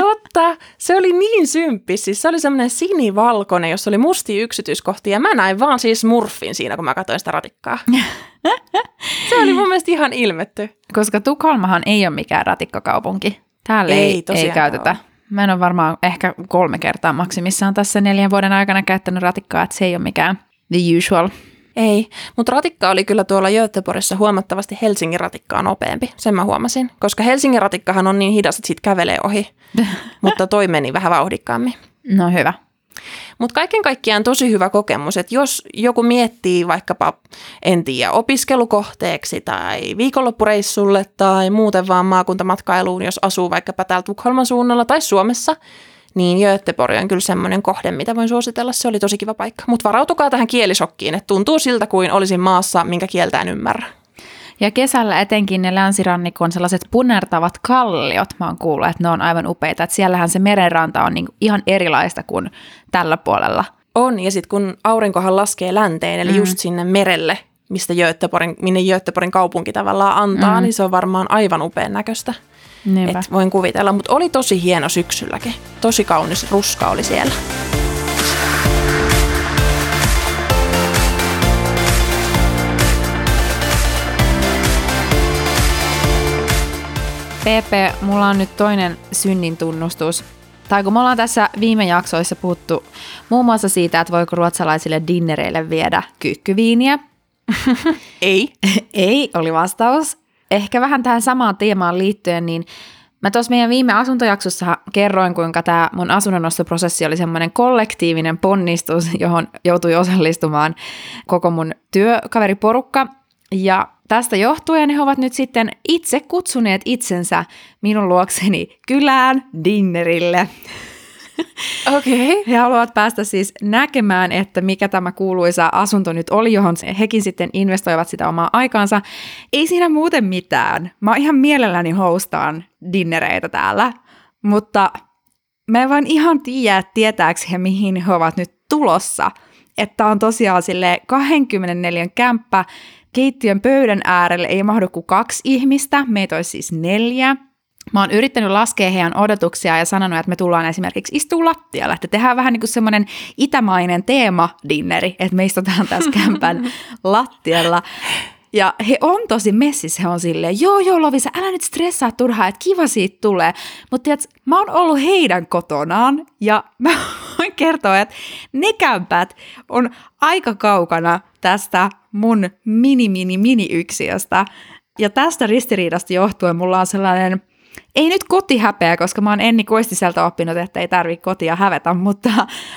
Totta, se oli niin symppis, siis se oli semmoinen sinivalkoinen, jossa oli mustia yksityiskohtia, ja mä näin vaan siis Murfin siinä, kun mä katsoin sitä ratikkaa. Se oli mun mielestä ihan ilmetty. Koska Tukholmahan ei ole mikään ratikkakaupunki. Täällä ei, ei, ei käytetä. Ole. Mä en ole varmaan ehkä kolme kertaa maksimissaan tässä neljän vuoden aikana käyttänyt ratikkaa, että se ei ole mikään the usual. Ei, mutta ratikka oli kyllä tuolla Göteborgissa huomattavasti Helsingin ratikkaa nopeampi, sen mä huomasin. Koska Helsingin ratikkahan on niin hidas, että siitä kävelee ohi, mutta toi meni vähän vauhdikkaammin. No hyvä. Mutta kaiken kaikkiaan tosi hyvä kokemus, että jos joku miettii vaikkapa, en tiedä, opiskelukohteeksi tai viikonloppureissulle tai muuten vaan maakuntamatkailuun, jos asuu vaikkapa täällä Tukholman suunnalla tai Suomessa, niin Göteborg on kyllä semmoinen kohde, mitä voin suositella. Se oli tosi kiva paikka. Mutta varautukaa tähän kielisokkiin, että tuntuu siltä kuin olisin maassa, minkä kieltä en ymmärrä. Ja kesällä etenkin ne länsirannikon sellaiset punertavat kalliot, mä oon kuullut, että ne on aivan upeita. Että siellähän se merenranta on niinku ihan erilaista kuin tällä puolella. On, ja sitten kun aurinkohan laskee länteen, eli mm. just sinne merelle, mistä Göteborgin, minne Göteborgin kaupunki tavallaan antaa, mm. niin se on varmaan aivan upean näköistä. Et voin kuvitella, mutta oli tosi hieno syksylläkin. Tosi kaunis ruska oli siellä. P P, mulla on nyt toinen synnin tunnustus. Tai kun me ollaan tässä viime jaksoissa puhuttu muun muassa siitä, että voiko ruotsalaisille dinnereille viedä kyykkyviiniä. Ei. Ei, oli vastaus. Ehkä vähän tähän samaan teemaan liittyen, niin mä tuossa meidän viime asuntojaksossa kerroin, kuinka tämä mun asunnonnostoprosessi oli semmoinen kollektiivinen ponnistus, johon joutui osallistumaan koko mun työkaveriporukka. Ja tästä johtuen he ovat nyt sitten itse kutsuneet itsensä minun luokseni kylään dinnerille. Okei. Okay. He haluavat päästä siis näkemään, että mikä tämä kuuluisa asunto nyt oli, johon hekin sitten investoivat sitä omaa aikaansa. Ei siinä muuten mitään. Mä ihan mielelläni hostaan dinnereitä täällä, mutta mä en vaan ihan tiedä, tietääks he mihin he ovat nyt tulossa. Että on tosiaan silleen kaksikymmentäneljä kämppä. Keittiön pöydän äärelle ei mahdu kuin kaksi ihmistä, meitä olisi siis neljä. Mä oon yrittänyt laskea heidän odotuksia ja sanonut, että me tullaan esimerkiksi istua lattialla, että tehdään vähän niin kuin semmoinen itämainen teemadinneri, että me istutaan tässä kämpän lattialla. Ja he on tosi messissä, he on silleen, joo joo Loviisa, älä nyt stressaa turhaan, että kiva siitä tulee. Mutta tiedätkö, mä oon ollut heidän kotonaan ja mä voin kertoa, että ne kämpät on aika kaukana tästä mun mini mini mini yksiöstä. Ja tästä ristiriidasta johtuen mulla on sellainen, ei nyt kotihäpeä, koska mä oon Enni Koistiselta oppinut, että ei tarvitse kotia hävetä, mutta,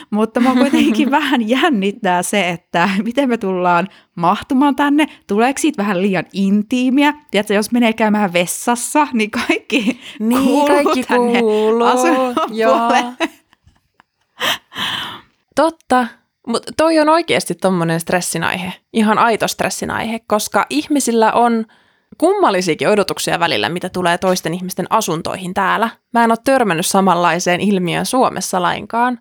mutta mä kuitenkin vähän jännittää se, että miten me tullaan mahtumaan tänne. Tuleeko siitä vähän liian intiimiä? Tiedätkö, jos menee käymään vessassa, niin kaikki niin, kuuluu kaikki tänne kuuluu. Asunnon puolelle. Totta. Mutta toi on oikeasti tommoinen stressin aihe, ihan aito stressin aihe, koska ihmisillä on kummallisiakin odotuksia välillä, mitä tulee toisten ihmisten asuntoihin täällä. Mä en ole törmännyt samanlaiseen ilmiöön Suomessa lainkaan.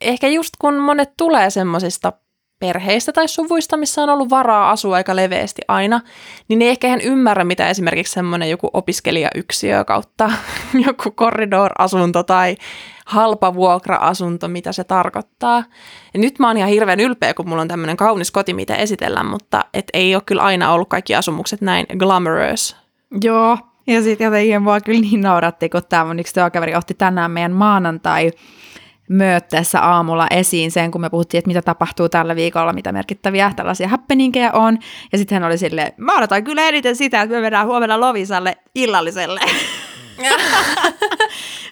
Ehkä just kun monet tulee semmoisista perheistä tai suvuista, missä on ollut varaa asua aika leveästi aina, niin ne ehkä ihan ymmärrä, mitä esimerkiksi semmoinen joku opiskelijayksiö kautta joku korridor-asunto tai halpa vuokra-asunto, mitä se tarkoittaa. Ja nyt mä oon ihan hirveän ylpeä, kun mulla on tämmöinen kaunis koti, mitä esitellään, mutta et ei ole kyllä aina ollut kaikki asumukset näin glamorous. Joo, ja sitten jotenkin mua kyllä niin nauratti, kun tämä mun yksi työkaveri otti tänään meidän maanantai Möötteessä aamulla esiin sen, kun me puhuttiin, että mitä tapahtuu tällä viikolla, mitä merkittäviä tällaisia happeningejä on. Ja sitten hän oli silleen, mä odotan kyllä eniten sitä, että me mennään huomenna Loviisalle illalliselle.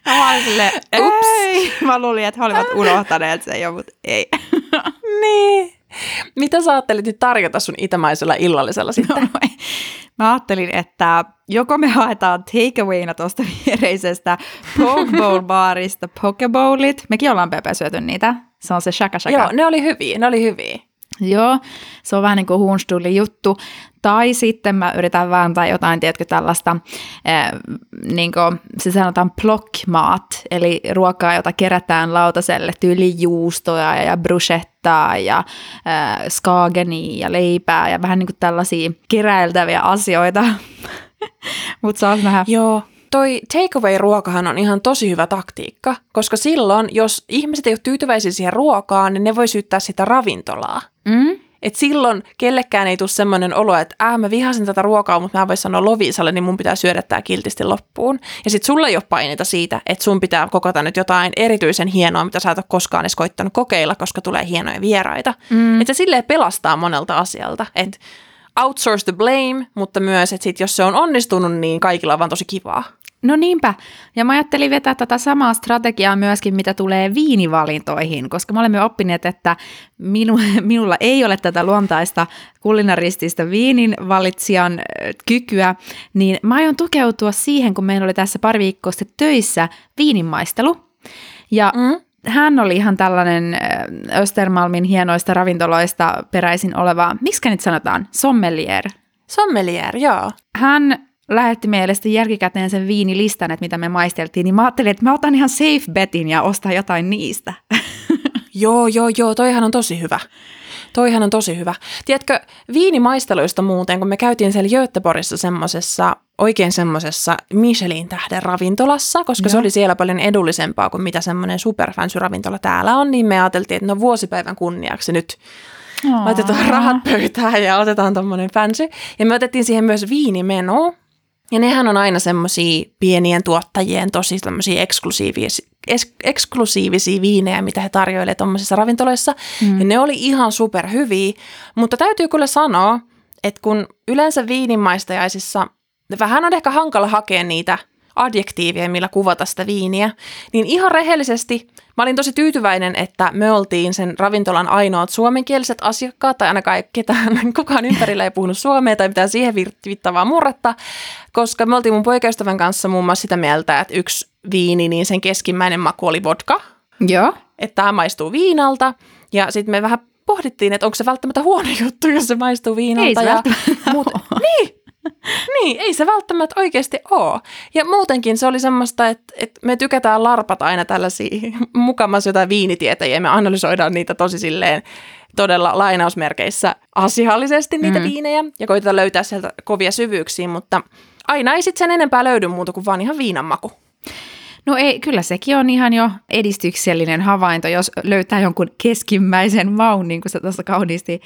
Mä olin silleen, ups. Mä luulin, että he olivat unohtaneet sen jo, mutta ei. Niin. Mitä sä ajattelit nyt tarjota sun itämaisella illallisella sitten? No, mä ajattelin, että joko me haetaan takeawayina tuosta viereisestä poke bowl-baarista pokebowlit. Mekin ollaan Pepe syöty niitä. Se on se shaka shaka. Joo, ne oli hyviä, ne oli hyviä. Joo, se on vähän niin kuin Hunstullin juttu. Tai sitten mä yritän vääntää jotain, tiedätkö, tällaista, eh, niin kuin se sanotaan plockmaat, eli ruokaa, jota kerätään lautaselle, tyylijuustoja ja bruschettaa ja eh, skaagenia ja leipää ja vähän niin kuin tällaisia keräiltäviä asioita. Mutta saas nähdä. Joo. Toi takeaway-ruokahan on ihan tosi hyvä taktiikka, koska silloin, jos ihmiset ei ole tyytyväisiä siihen ruokaan, niin ne voi syyttää sitä ravintolaa. Mm? Et silloin kellekään ei tule semmoinen olo, että äh, mä vihasin tätä ruokaa, mutta mä voin sanoa Loviisalle, niin mun pitää syödä tää kiltisti loppuun. Ja sit sulla ei ole paineita siitä, että sun pitää kokata nyt jotain erityisen hienoa, mitä sä et ole koskaan edes koittanut kokeilla, koska tulee hienoja vieraita. Mm. Että se silleen pelastaa monelta asialta, että outsource the blame, mutta myös, että sit, jos se on onnistunut, niin kaikilla on vaan tosi kivaa. No niinpä. Ja mä ajattelin vetää tätä samaa strategiaa myöskin, mitä tulee viinivalintoihin, koska me olemme oppineet, että minu, minulla ei ole tätä luontaista kulinaristista viininvalitsijan kykyä, niin mä aion tukeutua siihen, kun meillä oli tässä pari viikkoa sitten töissä viininmaistelu. Ja mm. hän oli ihan tällainen Östermalmin hienoista ravintoloista peräisin oleva, miksi nyt sanotaan, sommelier. Sommelier, joo. Hän lähetti meille sitten jälkikäteen sen viinilistan, että mitä me maisteltiin, niin mä ajattelin, että mä otan ihan safe betin ja ostan jotain niistä. Joo, joo, joo, toihan on tosi hyvä. Toihan on tosi hyvä. Tiedätkö, viinimaisteluista muuten, kun me käytiin siellä Göteborgissa semmoisessa, oikein semmoisessa Michelin tähden ravintolassa, koska joo, se oli siellä paljon edullisempaa kuin mitä semmoinen superfänsy-ravintola täällä on, niin me ajateltiin, että no vuosipäivän kunniaksi nyt Aww. laitetaan rahat pöytään ja otetaan tommoinen fancy. Ja me otettiin siihen myös viinimeno. Ja nehän on aina semmoisia pienien tuottajien tosi tämmöisiä eksklusiivisia, es, eksklusiivisia viinejä, mitä he tarjoilee tuommoisissa ravintoloissa. Mm. Ja ne oli ihan superhyviä, mutta täytyy kyllä sanoa, että kun yleensä viininmaistajaisissa vähän on ehkä hankala hakea niitä adjektiivia, millä kuvata sitä viiniä, niin ihan rehellisesti mä olin tosi tyytyväinen, että me oltiin sen ravintolan ainoat suomenkieliset asiakkaat, tai ainakaan ketään, kukaan ympärillä ei puhunut suomea tai mitään siihen viittavaa murretta, koska me oltiin mun poikaystävän kanssa muun muassa sitä mieltä, että yksi viini, niin sen keskimmäinen maku oli vodka, joo, että tämä maistuu viinalta, ja sitten me vähän pohdittiin, että onko se välttämättä huono juttu, jos se maistuu viinalta. Ei se ja muut, niin. Niin, ei se välttämättä oikeasti ole. Ja muutenkin se oli semmoista, että, että me tykätään larpata aina tällaisia mukamassa jotain viinitietäjiä ja me analysoidaan niitä tosi silleen todella lainausmerkeissä asiallisesti niitä mm. viinejä ja koitetaan löytää sieltä kovia syvyyksiä, mutta aina ei sitten sen enempää löydy muuta kuin vaan ihan viinanmaku. No ei, kyllä sekin on ihan jo edistyksellinen havainto, jos löytää jonkun keskimmäisen maun, niin kuin sä tuossa kauniisti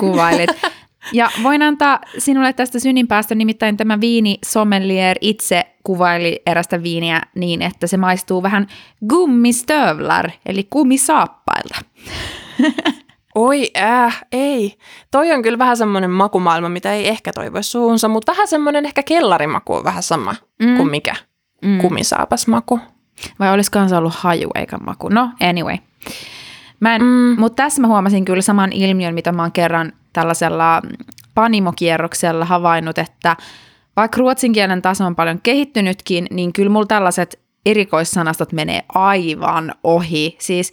kuvailet. Ja voin antaa sinulle tästä syninpäästä, nimittäin tämä viini sommelier itse kuvaili erästä viiniä niin, että se maistuu vähän gummistövlar, eli kumisaappailta. Oi äh, ei. Toi on kyllä vähän semmoinen makumaailma, mitä ei ehkä toivo suunsa, mutta vähän semmoinen ehkä kellarimaku on vähän sama mm. kuin mikä mm. kumisaapasmaku. Vai olisikohan se ollut haju eikä maku? No anyway. Mm. Mutta tässä mä huomasin kyllä saman ilmiön, mitä mä oon kerran tällaisella panimokierroksella havainnut, että vaikka ruotsin kielen taso on paljon kehittynytkin, niin kyllä mulla tällaiset erikoissanastot menee aivan ohi. Siis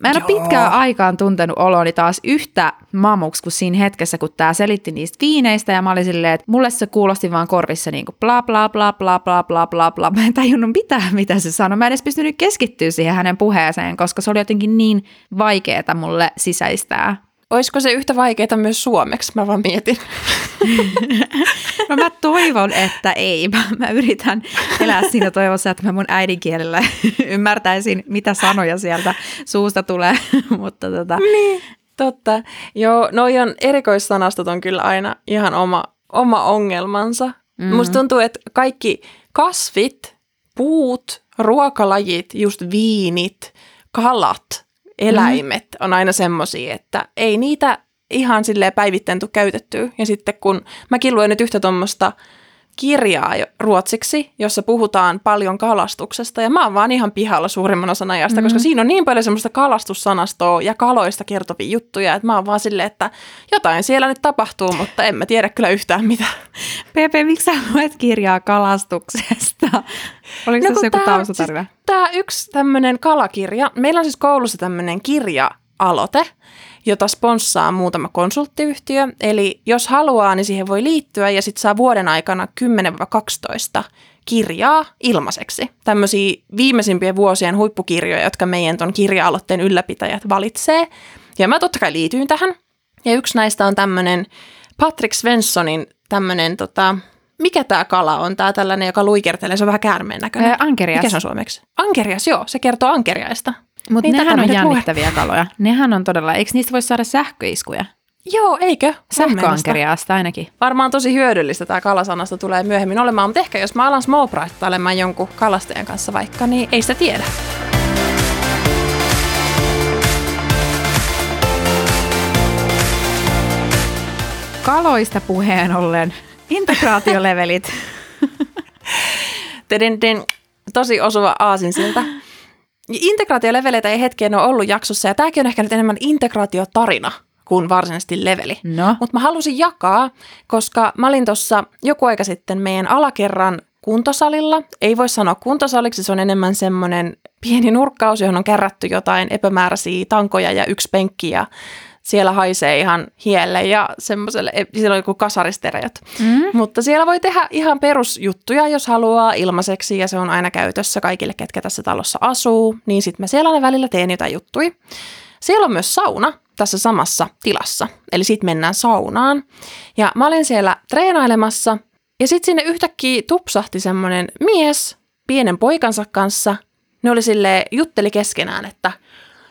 mä en ole pitkään aikaan tuntenut oloni taas yhtä mamuksi kuin siinä hetkessä, kun tää selitti niistä viineistä ja mä olin silleen, että mulle se kuulosti vaan korvissa niin kuin bla bla bla bla bla bla bla bla. Mä en tajunnut mitään, mitä se sanoi. Mä en edes pystynyt keskittyä siihen hänen puheeseen, koska se oli jotenkin niin vaikeeta mulle sisäistää. Olisiko se yhtä vaikeaa myös suomeksi? Mä vaan mietin. No mä toivon, että ei. Mä, mä yritän elää siinä toivossa, että mä mun äidinkielellä ymmärtäisin, mitä sanoja sieltä suusta tulee. Mutta tota. Niin, totta. Joo, noi on erikoissanastot on kyllä aina ihan oma, oma ongelmansa. Mm-hmm. Musta tuntuu, että kaikki kasvit, puut, ruokalajit, just viinit, kalat, eläimet on aina semmosia, että ei niitä ihan silleen päivittäin tule käytettyä. Ja sitten kun mäkin luen nyt yhtä tuommoista kirjaa ruotsiksi, jossa puhutaan paljon kalastuksesta, ja mä oon vaan ihan pihalla suurimman osan ajasta, mm-hmm. koska siinä on niin paljon semmoista kalastussanastoa ja kaloista kertovia juttuja, että mä oon vaan silleen, että jotain siellä nyt tapahtuu, mutta en mä tiedä kyllä yhtään mitään. Pepe, miksi sä luet kirjaa kalastuksesta? Oliko no, tässä joku taustatarve? Siis, tämä yksi tämmöinen kalakirja, meillä on siis koulussa tämmöinen kirja-aloite, jota sponssaa muutama konsulttiyhtiö. Eli jos haluaa, niin siihen voi liittyä ja sitten saa vuoden aikana kymmenen kaksitoista kirjaa ilmaiseksi. Tämmöisiä viimeisimpien vuosien huippukirjoja, jotka meidän ton kirja-aloitteen ylläpitäjät valitsee. Ja mä totta kai liityin tähän. Ja yksi näistä on tämmöinen Patrick Svenssonin tämmöinen, tota, mikä tämä kala on? Tämä tällainen, joka luikertelee, se on vähän käärmeen näköinen. Ankerias. Mikä se on suomeksi? Ankerias, joo. Se kertoo ankeriaista. Mutta niin nehän on jännittäviä lue. Kaloja. Nehän on todella, eikö niistä voi saada sähköiskuja? Joo, eikö? Sähköankeriaasta ainakin. Varmaan tosi hyödyllistä tämä kalasanasta tulee myöhemmin olemaan, mutta ehkä jos mä alan smallbraittailemaan jonkun kalastajan kanssa vaikka, niin ei sitä tiedä. Kaloista puheen ollen, integraatiolevelit. Tosi osuva aasinsilta. Integraatioleveleitä ei hetkeen ole ollut jaksossa, ja tämäkin on ehkä nyt enemmän integraatiotarina kuin varsinaisesti leveli. No. Mutta mä halusin jakaa, koska mä olin tuossa joku aika sitten meidän alakerran kuntosalilla. Ei voi sanoa kuntosaliksi, se on enemmän semmoinen pieni nurkkaus, johon on kärrätty jotain epämääräisiä tankoja ja yksi penkki, ja siellä haisee ihan hielle ja semmoiselle, siellä on joku kasaristereot. Mm. Mutta siellä voi tehdä ihan perusjuttuja, jos haluaa ilmaiseksi, ja se on aina käytössä kaikille, ketkä tässä talossa asuu. Niin sitten mä siellä aina välillä teen jotain juttui. Siellä on myös sauna tässä samassa tilassa, eli sitten mennään saunaan. Ja mä olin siellä treenailemassa, ja sitten sinne yhtäkkiä tupsahti semmoinen mies pienen poikansa kanssa. Ne oli silleen, jutteli keskenään, että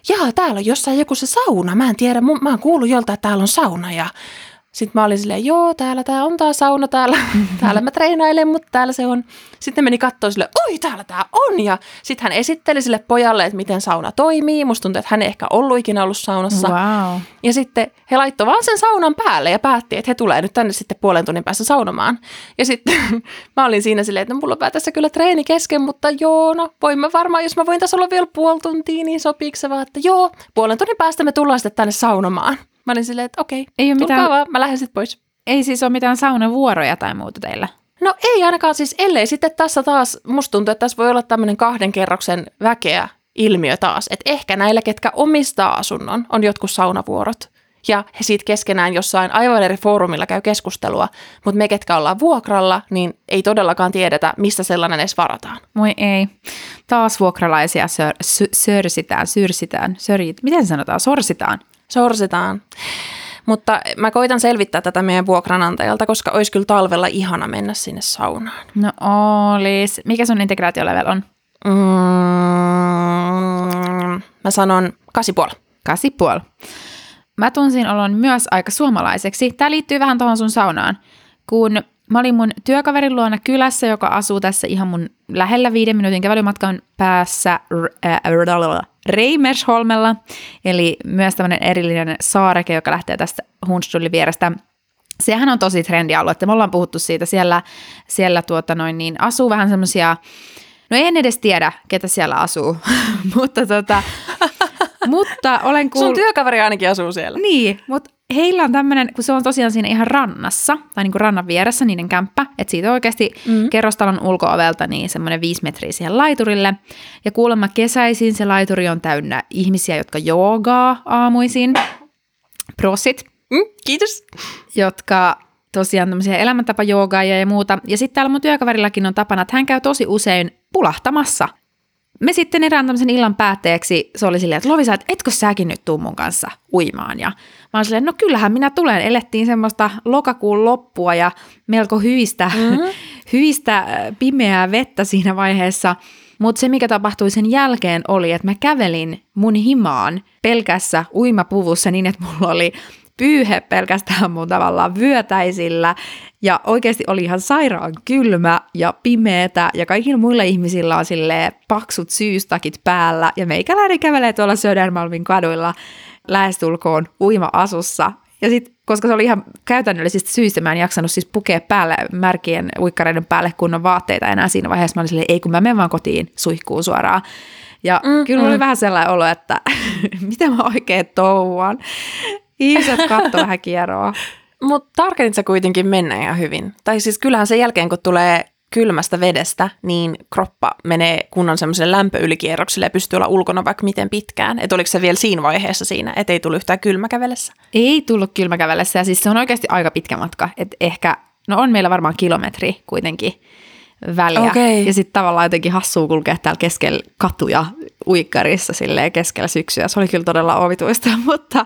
jaa, täällä on jossain joku se sauna. Mä en tiedä, mä oon kuullut joltain, että täällä on sauna. Ja Sitten mä olin silleen, joo, täällä tää on tää sauna täällä, täällä mä treenailen, mutta täällä se on. Sitten meni katsoa silleen, oi täällä tää on, ja sitten hän esitteli sille pojalle, että miten sauna toimii. Musta tuntuu, että hän ei ehkä ollut ikinä ollut saunassa. Wow. Ja sitten he laittoi vaan sen saunan päälle ja päätti, että he tulee nyt tänne sitten puolen tunnin päässä saunomaan. Ja sitten mä olin siinä silleen, että no, mulla on tässä kyllä treeni kesken, mutta joo, no voin mä varmaan, jos mä voin tässä olla vielä puoli tuntia, niin sopiiko se vaan, että joo, puolen tunnin päästä me tullaan sitten tänne saunomaan. Mä olin silleen, että okei, ei tulkaa mitään, vaan, mä lähden sitten pois. Ei siis ole mitään saunavuoroja tai muuta teillä? No ei ainakaan siis, ellei sitten tässä taas, musta tuntuu, että tässä voi olla tämmöinen kahden kerroksen väkeä ilmiö taas. Että ehkä näillä, ketkä omistaa asunnon, on jotkut saunavuorot. Ja he siitä keskenään jossain aivan eri foorumilla käy keskustelua. Mutta me, ketkä ollaan vuokralla, niin ei todellakaan tiedetä, mistä sellainen edes varataan. Moi ei. Taas vuokralaisia sör, sör, sörsitään, syrsitään, sörjit. Miten sanotaan? Sorsitaan. Sorsitaan. Mutta mä koitan selvittää tätä meidän vuokranantajalta, koska olisi kyllä talvella ihana mennä sinne saunaan. No olis. Mikä sun integraatiolevel on? Mm, mä sanon kasi pilkku viisi. kasi pilkku viisi. Mä tunsin olon myös aika suomalaiseksi. Tää liittyy vähän tohon sun saunaan. Kun mä olin mun työkaverin luona kylässä, joka asuu tässä ihan mun lähellä viiden minuutin kävelymatkan päässä Reimersholmella, eli myös tämmöinen erillinen saareke, joka lähtee tästä Hunstullin vierestä. Sehän on tosi trendialue, että me ollaan puhuttu siitä. Siellä, siellä tuota noin, niin asuu vähän semmoisia, no en edes tiedä, ketä siellä asuu, mutta, tota, mutta olen kuullut. Sun työkaveri ainakin asuu siellä. Niin, mutta heillä on tämmöinen, kun se on tosiaan siinä ihan rannassa, tai niin kuin rannan vieressä niiden kämppä, että siitä oikeasti mm-hmm. kerrostalon ulko-ovelta niin semmoinen viisi metriä siihen laiturille. Ja kuulemma kesäisin se laituri on täynnä ihmisiä, jotka joogaa aamuisin. Prosit. Mm, kiitos. Jotka tosiaan tämmöisiä elämäntapajoogaajia ja muuta. Ja sitten täällä mun työkaverillakin on tapana, että hän käy tosi usein pulahtamassa. Me sitten erään tämmöisen illan päätteeksi, se oli silleen, että Loviisa, et etkö säkin nyt tuu mun kanssa uimaan? Ja mä oon silleen, no kyllähän minä tulen. Elettiin semmoista lokakuun loppua ja melko hyistä, mm-hmm. hyistä pimeää vettä siinä vaiheessa. Mutta se, mikä tapahtui sen jälkeen, oli, että mä kävelin mun himaan pelkässä uimapuvussa niin, että mulla oli pyyhe pelkästään mun tavallaan vyötäisillä ja oikeasti oli ihan sairaan kylmä ja pimeetä ja kaikilla muilla ihmisillä on silleen paksut syystakit päällä ja meikäläinen kävelee tuolla Södermalmin kaduilla lähestulkoon uima-asussa. Ja sitten, koska se oli ihan käytännöllisistä syistä, mä en jaksanut siis pukea päälle märkien uikkareiden päälle kunnon vaatteita enää siinä vaiheessa. Mä olin silleen, ei kun mä menen vaan kotiin suihkuun suoraan. Ja mm, kyllä mulla mm. oli vähän sellainen olo, että mitä mä oikein touhuan. Ihmiset kattoo vähän kieroa. Mutta tarkenit sä kuitenkin mennä ihan hyvin. Tai siis kyllähän sen jälkeen, kun tulee kylmästä vedestä, niin kroppa menee kunnon semmoiselle lämpöylikierrokselle ja pystyy olla ulkona vaikka miten pitkään. Että oliko se vielä siinä vaiheessa siinä, että ei tullut yhtään kylmäkävelessä? Ei tullut kylmäkävelessä ja siis se on oikeasti aika pitkä matka. Että ehkä, no on meillä varmaan kilometri kuitenkin väliä. Okay. Ja sitten tavallaan jotenkin hassua kulkea täällä keskellä katuja uikkarissa silleen keskellä syksyä. Se oli kyllä todella ovituista, mutta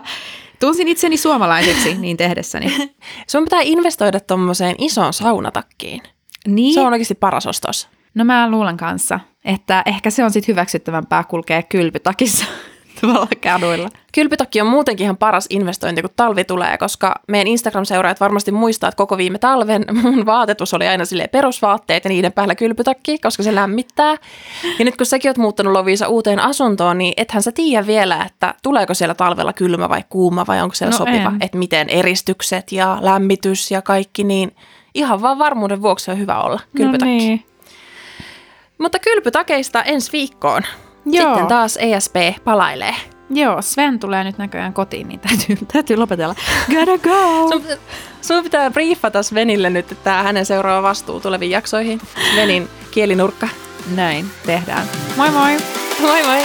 tunsin itseni suomalaiseksi niin tehdessäni. Sun pitää investoida tuommoiseen isoon saunatakkiin. Niin? Se on oikeasti paras ostos. No mä luulen kanssa, että ehkä se on sitten hyväksyttävämpää kulkea kylpytakissa tavalla kaduilla. Kylpytakki on muutenkin ihan paras investointi, kun talvi tulee, koska meidän Instagram-seuraajat varmasti muistaa, että koko viime talven mun vaatetus oli aina silleen perusvaatteet ja niiden päällä kylpytakki, koska se lämmittää. Ja nyt kun säkin oot muuttanut Loviisa uuteen asuntoon, niin ethän sä tiedä vielä, että tuleeko siellä talvella kylmä vai kuuma vai onko siellä no sopiva, en. Että miten eristykset ja lämmitys ja kaikki, niin ihan vaan varmuuden vuoksi on hyvä olla kylpytakki. No niin. Mutta kylpytakeista ensi viikkoon. Joo. Sitten taas E S P palailee. Joo, Sven tulee nyt näköjään kotiin, niin täytyy, täytyy lopetella. Gotta go! Sun, sun pitää briefata Svenille nyt, että tämä hänen seuraava vastuu tuleviin jaksoihin. Svenin kielinurkka. Näin tehdään. Moi moi! Moi moi!